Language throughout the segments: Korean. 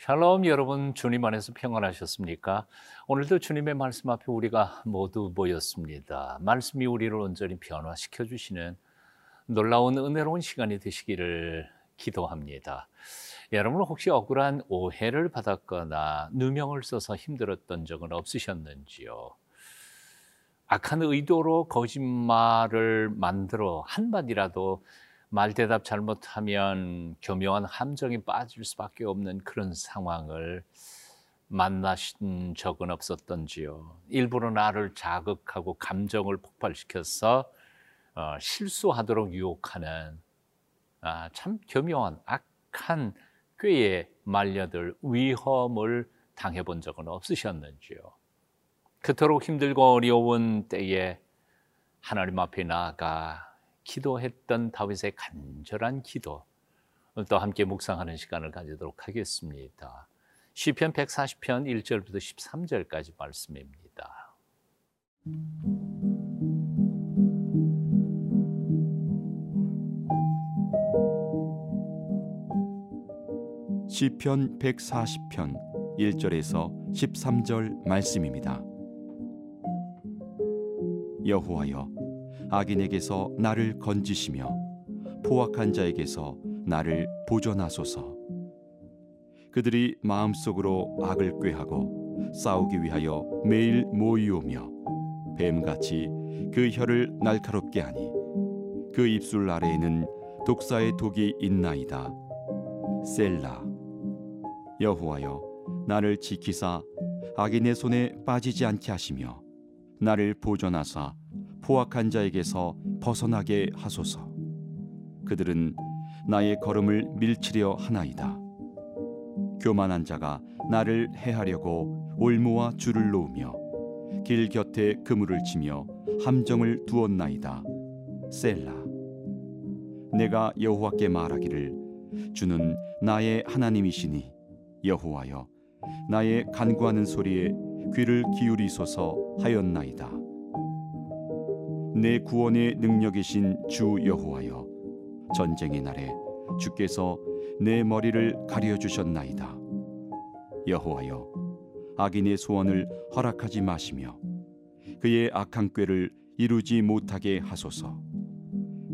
샬롬 여러분, 주님 안에서 평안하셨습니까? 오늘도 주님의 말씀 앞에 우리가 모두 모였습니다. 말씀이 우리를 온전히 변화시켜 주시는 놀라운 은혜로운 시간이 되시기를 기도합니다. 여러분 혹시 억울한 오해를 받았거나 누명을 써서 힘들었던 적은 없으셨는지요? 악한 의도로 거짓말을 만들어 한마디라도 말 대답 잘못하면 교묘한 함정에 빠질 수밖에 없는 그런 상황을 만나신 적은 없었던지요? 일부러 나를 자극하고 감정을 폭발시켜서 실수하도록 유혹하는 참 교묘한 악한 꾀에 말려들 위험을 당해본 적은 없으셨는지요? 그토록 힘들고 어려운 때에 하나님 앞에 나아가 기도했던 다윗의 간절한 기도, 또 함께 묵상하는 시간을 가지도록 하겠습니다. 시편 140편 1절부터 13절까지 말씀입니다. 시편 140편 1절에서 13절 말씀입니다. 여호와여, 악인에게서 나를 건지시며 포악한 자에게서 나를 보존하소서. 그들이 마음속으로 악을 꾀하고 싸우기 위하여 매일 모이오며 뱀같이 그 혀를 날카롭게 하니 그 입술 아래에는 독사의 독이 있나이다. 셀라. 여호와여, 나를 지키사 악인의 손에 빠지지 않게 하시며 나를 보존하사 포악한 자에게서 벗어나게 하소서. 그들은 나의 걸음을 밀치려 하나이다. 교만한 자가 나를 해하려고 올무와 줄을 놓으며 길 곁에 그물을 치며 함정을 두었나이다. 셀라. 내가 여호와께 말하기를, 주는 나의 하나님이시니 여호와여, 나의 간구하는 소리에 귀를 기울이소서 하였나이다. 내 구원의 능력이신 주 여호와여, 전쟁의 날에 주께서 내 머리를 가려주셨나이다. 여호와여, 악인의 소원을 허락하지 마시며 그의 악한 꾀를 이루지 못하게 하소서.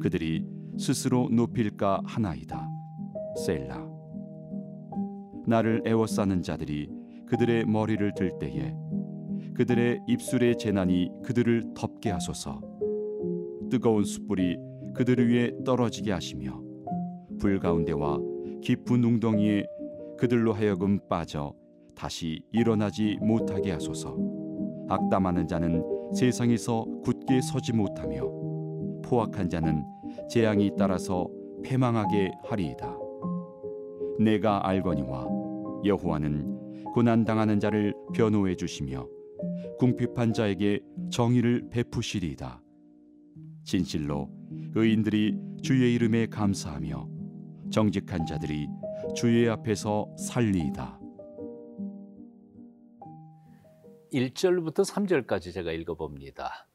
그들이 스스로 높일까 하나이다. 셀라. 나를 애워싸는 자들이 그들의 머리를 들 때에 그들의 입술의 재난이 그들을 덮게 하소서. 뜨거운 숯불이 그들 위에 떨어지게 하시며 불 가운데와 깊은 웅덩이에 그들로 하여금 빠져 다시 일어나지 못하게 하소서. 악담하는 자는 세상에서 굳게 서지 못하며 포악한 자는 재앙이 따라서 패망하게 하리이다. 내가 알거니와 여호와는 고난당하는 자를 변호해 주시며 궁핍한 자에게 정의를 베푸시리이다. 진실로 의인들이 주의 이름에 감사하며 정직한 자들이 주의 앞에서 살리이다. 1절부터 3절까지 제가 읽어봅니다.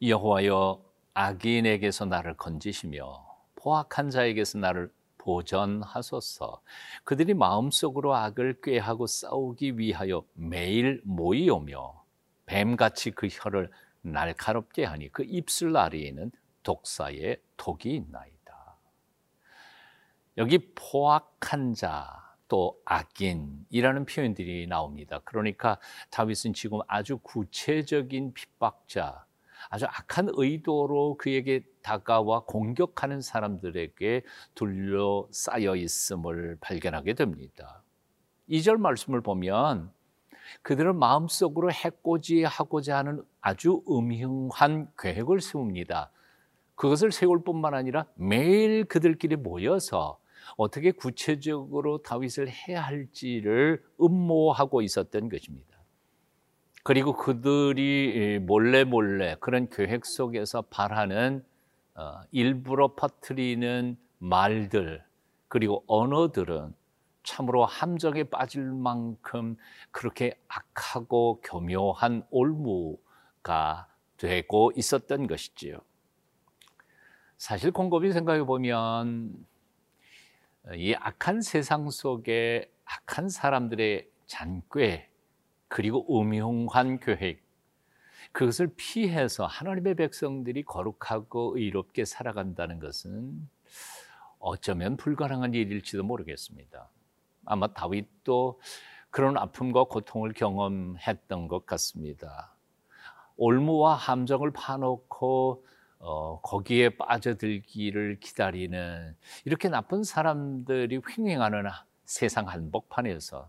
여호와여, 악인에게서 나를 건지시며 포악한 자에게서 나를 보전하소서. 그들이 마음속으로 악을 꾀하고 싸우기 위하여 매일 모이오며 뱀같이 그 혀를 날카롭게 하니 그 입술 아래에는 독사의 독이 있나이다. 여기 포악한 자, 또 악인이라는 표현들이 나옵니다. 그러니까 다윗은 지금 아주 구체적인 핍박자, 아주 악한 의도로 그에게 다가와 공격하는 사람들에게 둘러싸여 있음을 발견하게 됩니다. 2절 말씀을 보면 그들은 마음속으로 해코지하고자 하는 아주 음흉한 계획을 세웁니다. 그것을 세울 뿐만 아니라 매일 그들끼리 모여서 어떻게 구체적으로 다윗을 해야 할지를 음모하고 있었던 것입니다. 그리고 그들이 몰래 그런 계획 속에서 바라는 일부러 퍼뜨리는 말들 그리고 언어들은 참으로 함정에 빠질 만큼 그렇게 악하고 교묘한 올무가 되고 있었던 것이지요. 사실 곰곰이 생각해 보면 이 악한 세상 속에 악한 사람들의 잔꾀 그리고 음흉한 계획, 그것을 피해서 하나님의 백성들이 거룩하고 의롭게 살아간다는 것은 어쩌면 불가능한 일일지도 모르겠습니다. 아마 다윗도 그런 아픔과 고통을 경험했던 것 같습니다. 올무와 함정을 파놓고 거기에 빠져들기를 기다리는 이렇게 나쁜 사람들이 횡행하는 세상 한복판에서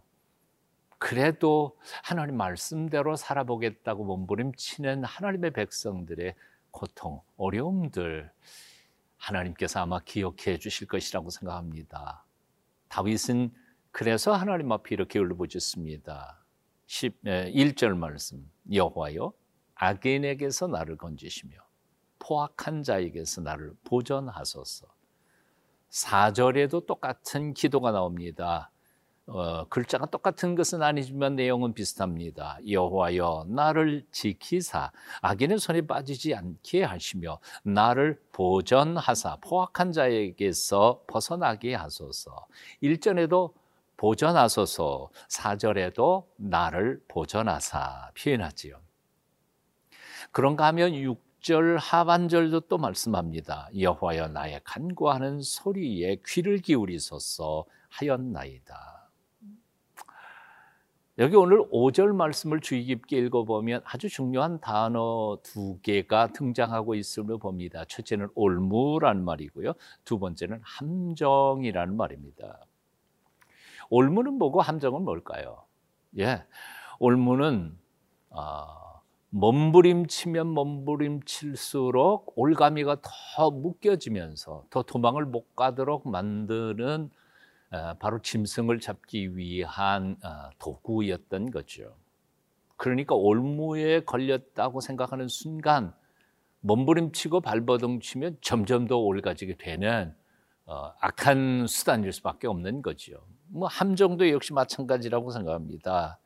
그래도 하나님 말씀대로 살아보겠다고 몸부림치는 하나님의 백성들의 고통, 어려움들 하나님께서 아마 기억해 주실 것이라고 생각합니다. 다윗은 그래서 하나님 앞에 이렇게 울부짖습니다. 1절 말씀, 여호와여 악인에게서 나를 건지시며 포악한 자에게서 나를 보전하소서. 4절에도 똑같은 기도가 나옵니다. 글자가 똑같은 것은 아니지만 내용은 비슷합니다. 여호와여 나를 지키사 악인의 손에 빠지지 않게 하시며 나를 보전하사 포악한 자에게서 벗어나게 하소서. 1절에도 보전하소서, 4절에도 나를 보전하사 표현하지요. 그런가 하면 6절 하반절도 또 말씀합니다. 여호와여 나의 간구하는 소리에 귀를 기울이소서 하였나이다. 여기 오늘 5절 말씀을 주의 깊게 읽어보면 아주 중요한 단어 두 개가 등장하고 있음을 봅니다. 첫째는 올무란 말이고요, 두 번째는 함정이라는 말입니다. 올무는 뭐고 함정은 뭘까요? 올무는 몸부림치면 몸부림칠수록 올가미가 더 묶여지면서 더 도망을 못 가도록 만드는 바로 짐승을 잡기 위한 도구였던 거죠. 그러니까 올무에 걸렸다고 생각하는 순간 몸부림치고 발버둥 치면 점점 더 올가지게 되는 악한 수단일 수밖에 없는 거죠. 함정도 역시 마찬가지라고 생각합니다.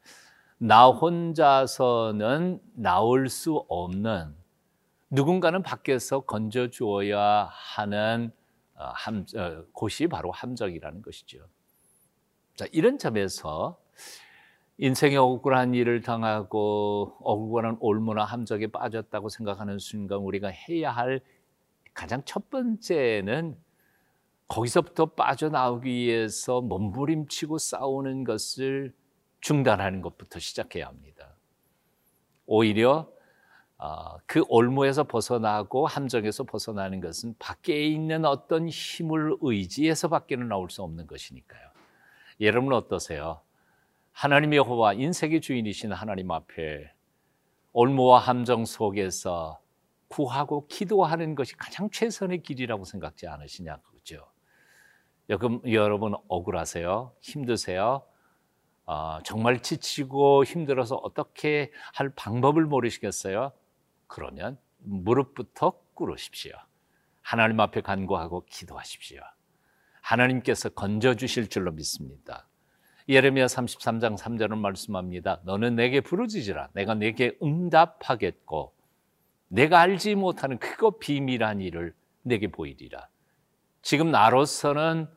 나 혼자서는 나올 수 없는, 누군가는 밖에서 건져주어야 하는 곳이 바로 함정이라는 것이죠. 자, 이런 점에서 인생의 억울한 일을 당하고 억울한 올무나 함정에 빠졌다고 생각하는 순간 우리가 해야 할 가장 첫 번째는 거기서부터 빠져나오기 위해서 몸부림치고 싸우는 것을 중단하는 것부터 시작해야 합니다. 오히려 그 올무에서 벗어나고 함정에서 벗어나는 것은 밖에 있는 어떤 힘을 의지해서 밖에는 나올 수 없는 것이니까요. 여러분 어떠세요? 하나님 여호와 인생의 주인이신 하나님 앞에 올무와 함정 속에서 구하고 기도하는 것이 가장 최선의 길이라고 생각지 않으시냐, 그죠? 여러분 억울하세요? 힘드세요? 정말 지치고 힘들어서 어떻게 할 방법을 모르시겠어요? 그러면 무릎부터 꿇으십시오. 하나님 앞에 간구하고 기도하십시오. 하나님께서 건져주실 줄로 믿습니다. 예레미야 33장 3절은 말씀합니다. 너는 내게 부르짖으라 내가 내게 응답하겠고 내가 알지 못하는 크고 비밀한 일을 내게 보이리라. 지금 나로서는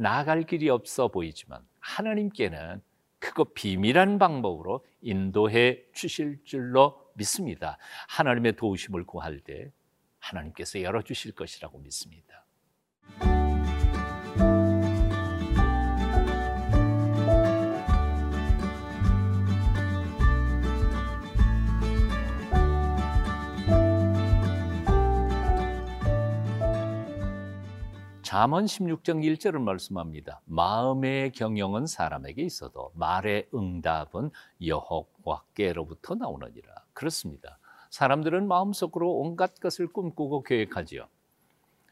나아갈 길이 없어 보이지만 하나님께는 크고 비밀한 방법으로 인도해 주실 줄로 믿습니다. 하나님의 도우심을 구할 때 하나님께서 열어주실 것이라고 믿습니다. 잠언 16장 1절을 말씀합니다. 마음의 경영은 사람에게 있어도 말의 응답은 여호와께로부터 나오느니라. 그렇습니다. 사람들은 마음속으로 온갖 것을 꿈꾸고 계획하지요.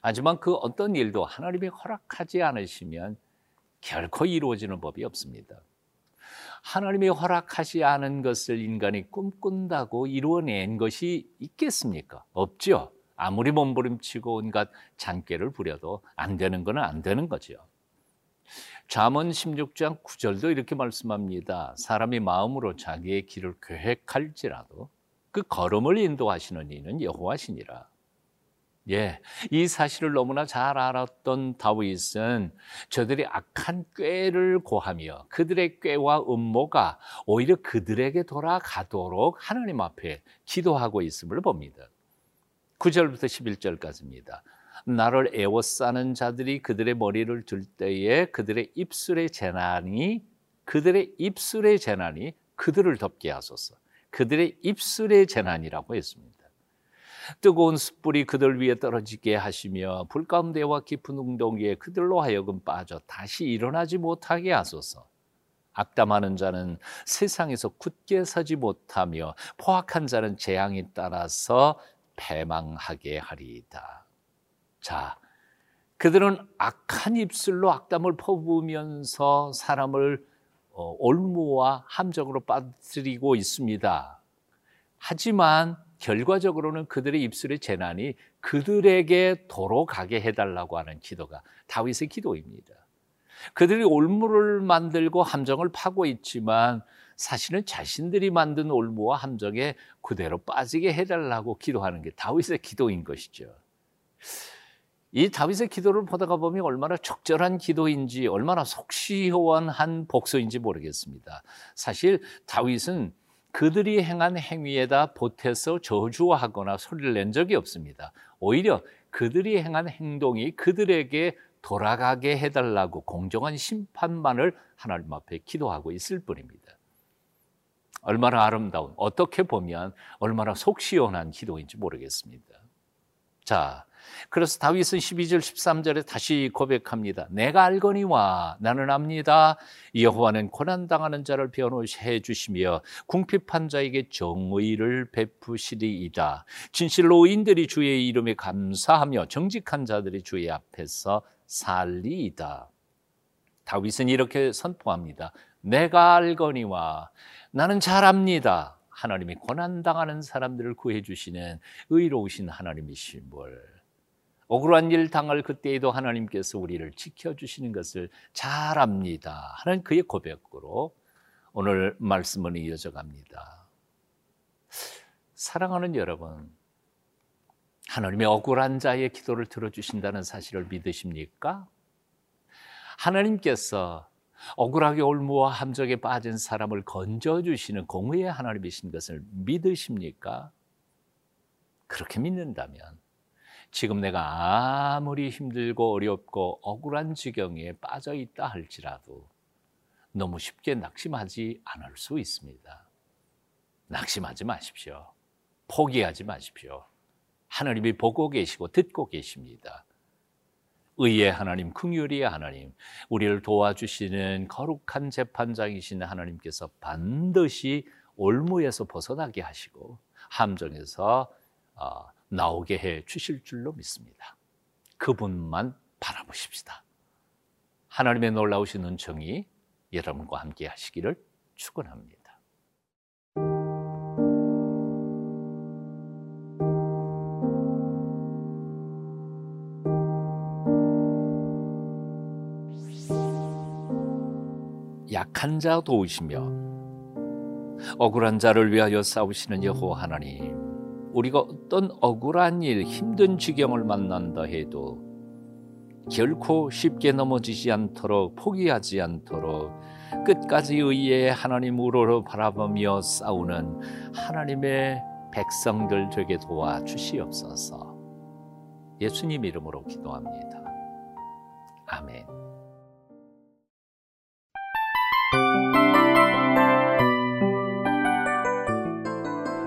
하지만 그 어떤 일도 하나님이 허락하지 않으시면 결코 이루어지는 법이 없습니다. 하나님이 허락하지 않은 것을 인간이 꿈꾼다고 이루어낸 것이 있겠습니까? 없죠. 아무리 몸부림치고 온갖 잔꾀를 부려도 안 되는 건 안 되는 거죠. 잠언 16장 9절도 이렇게 말씀합니다. 사람이 마음으로 자기의 길을 계획할지라도 그 걸음을 인도하시는 이는 여호와시니라. 예, 이 사실을 너무나 잘 알았던 다윗은 저들이 악한 꾀를 고하며 그들의 꾀와 음모가 오히려 그들에게 돌아가도록 하나님 앞에 기도하고 있음을 봅니다. 9절부터 11절까지입니다. 나를 애워싸는 자들이 그들의 머리를 들 때에 그들의 입술의 재난이 그들을 덮게 하소서. 그들의 입술의 재난이라고 했습니다. 뜨거운 숯불이 그들 위에 떨어지게 하시며 불가운데와 깊은 웅덩이에 그들로 하여금 빠져 다시 일어나지 못하게 하소서. 악담하는 자는 세상에서 굳게 서지 못하며 포악한 자는 재앙에 따라서 패망하게 하리이다. 자, 그들은 악한 입술로 악담을 퍼부으면서 사람을 올무와 함정으로 빠뜨리고 있습니다. 하지만 결과적으로는 그들의 입술의 재난이 그들에게 도로 가게 해달라고 하는 기도가 다윗의 기도입니다. 그들이 올무를 만들고 함정을 파고 있지만 사실은 자신들이 만든 올무와 함정에 그대로 빠지게 해달라고 기도하는 게 다윗의 기도인 것이죠. 이 다윗의 기도를 보다가 보면 얼마나 적절한 기도인지, 얼마나 속시원한 복수인지 모르겠습니다. 사실 다윗은 그들이 행한 행위에다 보태서 저주하거나 소리를 낸 적이 없습니다. 오히려 그들이 행한 행동이 그들에게 돌아가게 해달라고 공정한 심판만을 하나님 앞에 기도하고 있을 뿐입니다. 얼마나 아름다운, 어떻게 보면 얼마나 속 시원한 기도인지 모르겠습니다. 자, 그래서 다윗은 12절 13절에 다시 고백합니다. 내가 알거니와 나는 압니다. 여호와는 고난당하는 자를 변호해 주시며 궁핍한 자에게 정의를 베푸시리이다. 진실로 의인들이 주의 이름에 감사하며 정직한 자들이 주의 앞에서 살리이다. 다윗은 이렇게 선포합니다. 내가 알거니와 나는 잘 압니다. 하나님이 고난당하는 사람들을 구해주시는 의로우신 하나님이심을, 억울한 일 당할 그때에도 하나님께서 우리를 지켜주시는 것을 잘 압니다 하는 그의 고백으로 오늘 말씀은 이어져갑니다. 사랑하는 여러분, 하나님의 억울한 자의 기도를 들어주신다는 사실을 믿으십니까? 하나님께서 억울하게 올무와 함정에 빠진 사람을 건져주시는 공의의 하나님이신 것을 믿으십니까? 그렇게 믿는다면 지금 내가 아무리 힘들고 어렵고 억울한 지경에 빠져 있다 할지라도 너무 쉽게 낙심하지 않을 수 있습니다. 낙심하지 마십시오. 포기하지 마십시오. 하나님이 보고 계시고 듣고 계십니다. 의의 하나님, 긍휼의 하나님, 우리를 도와주시는 거룩한 재판장이신 하나님께서 반드시 올무에서 벗어나게 하시고 함정에서 나오게 해 주실 줄로 믿습니다. 그분만 바라보십시다. 하나님의 놀라우신 은총이 여러분과 함께 하시기를 축원합니다. 약한 자 도우시며 억울한 자를 위하여 싸우시는 여호와 하나님, 우리가 어떤 억울한 일, 힘든 지경을 만난다 해도 결코 쉽게 넘어지지 않도록, 포기하지 않도록 끝까지 의의 하나님으로 바라보며 싸우는 하나님의 백성들 되게 도와주시옵소서. 예수님 이름으로 기도합니다. 아멘.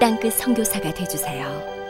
땅끝 선교사가 되어주세요.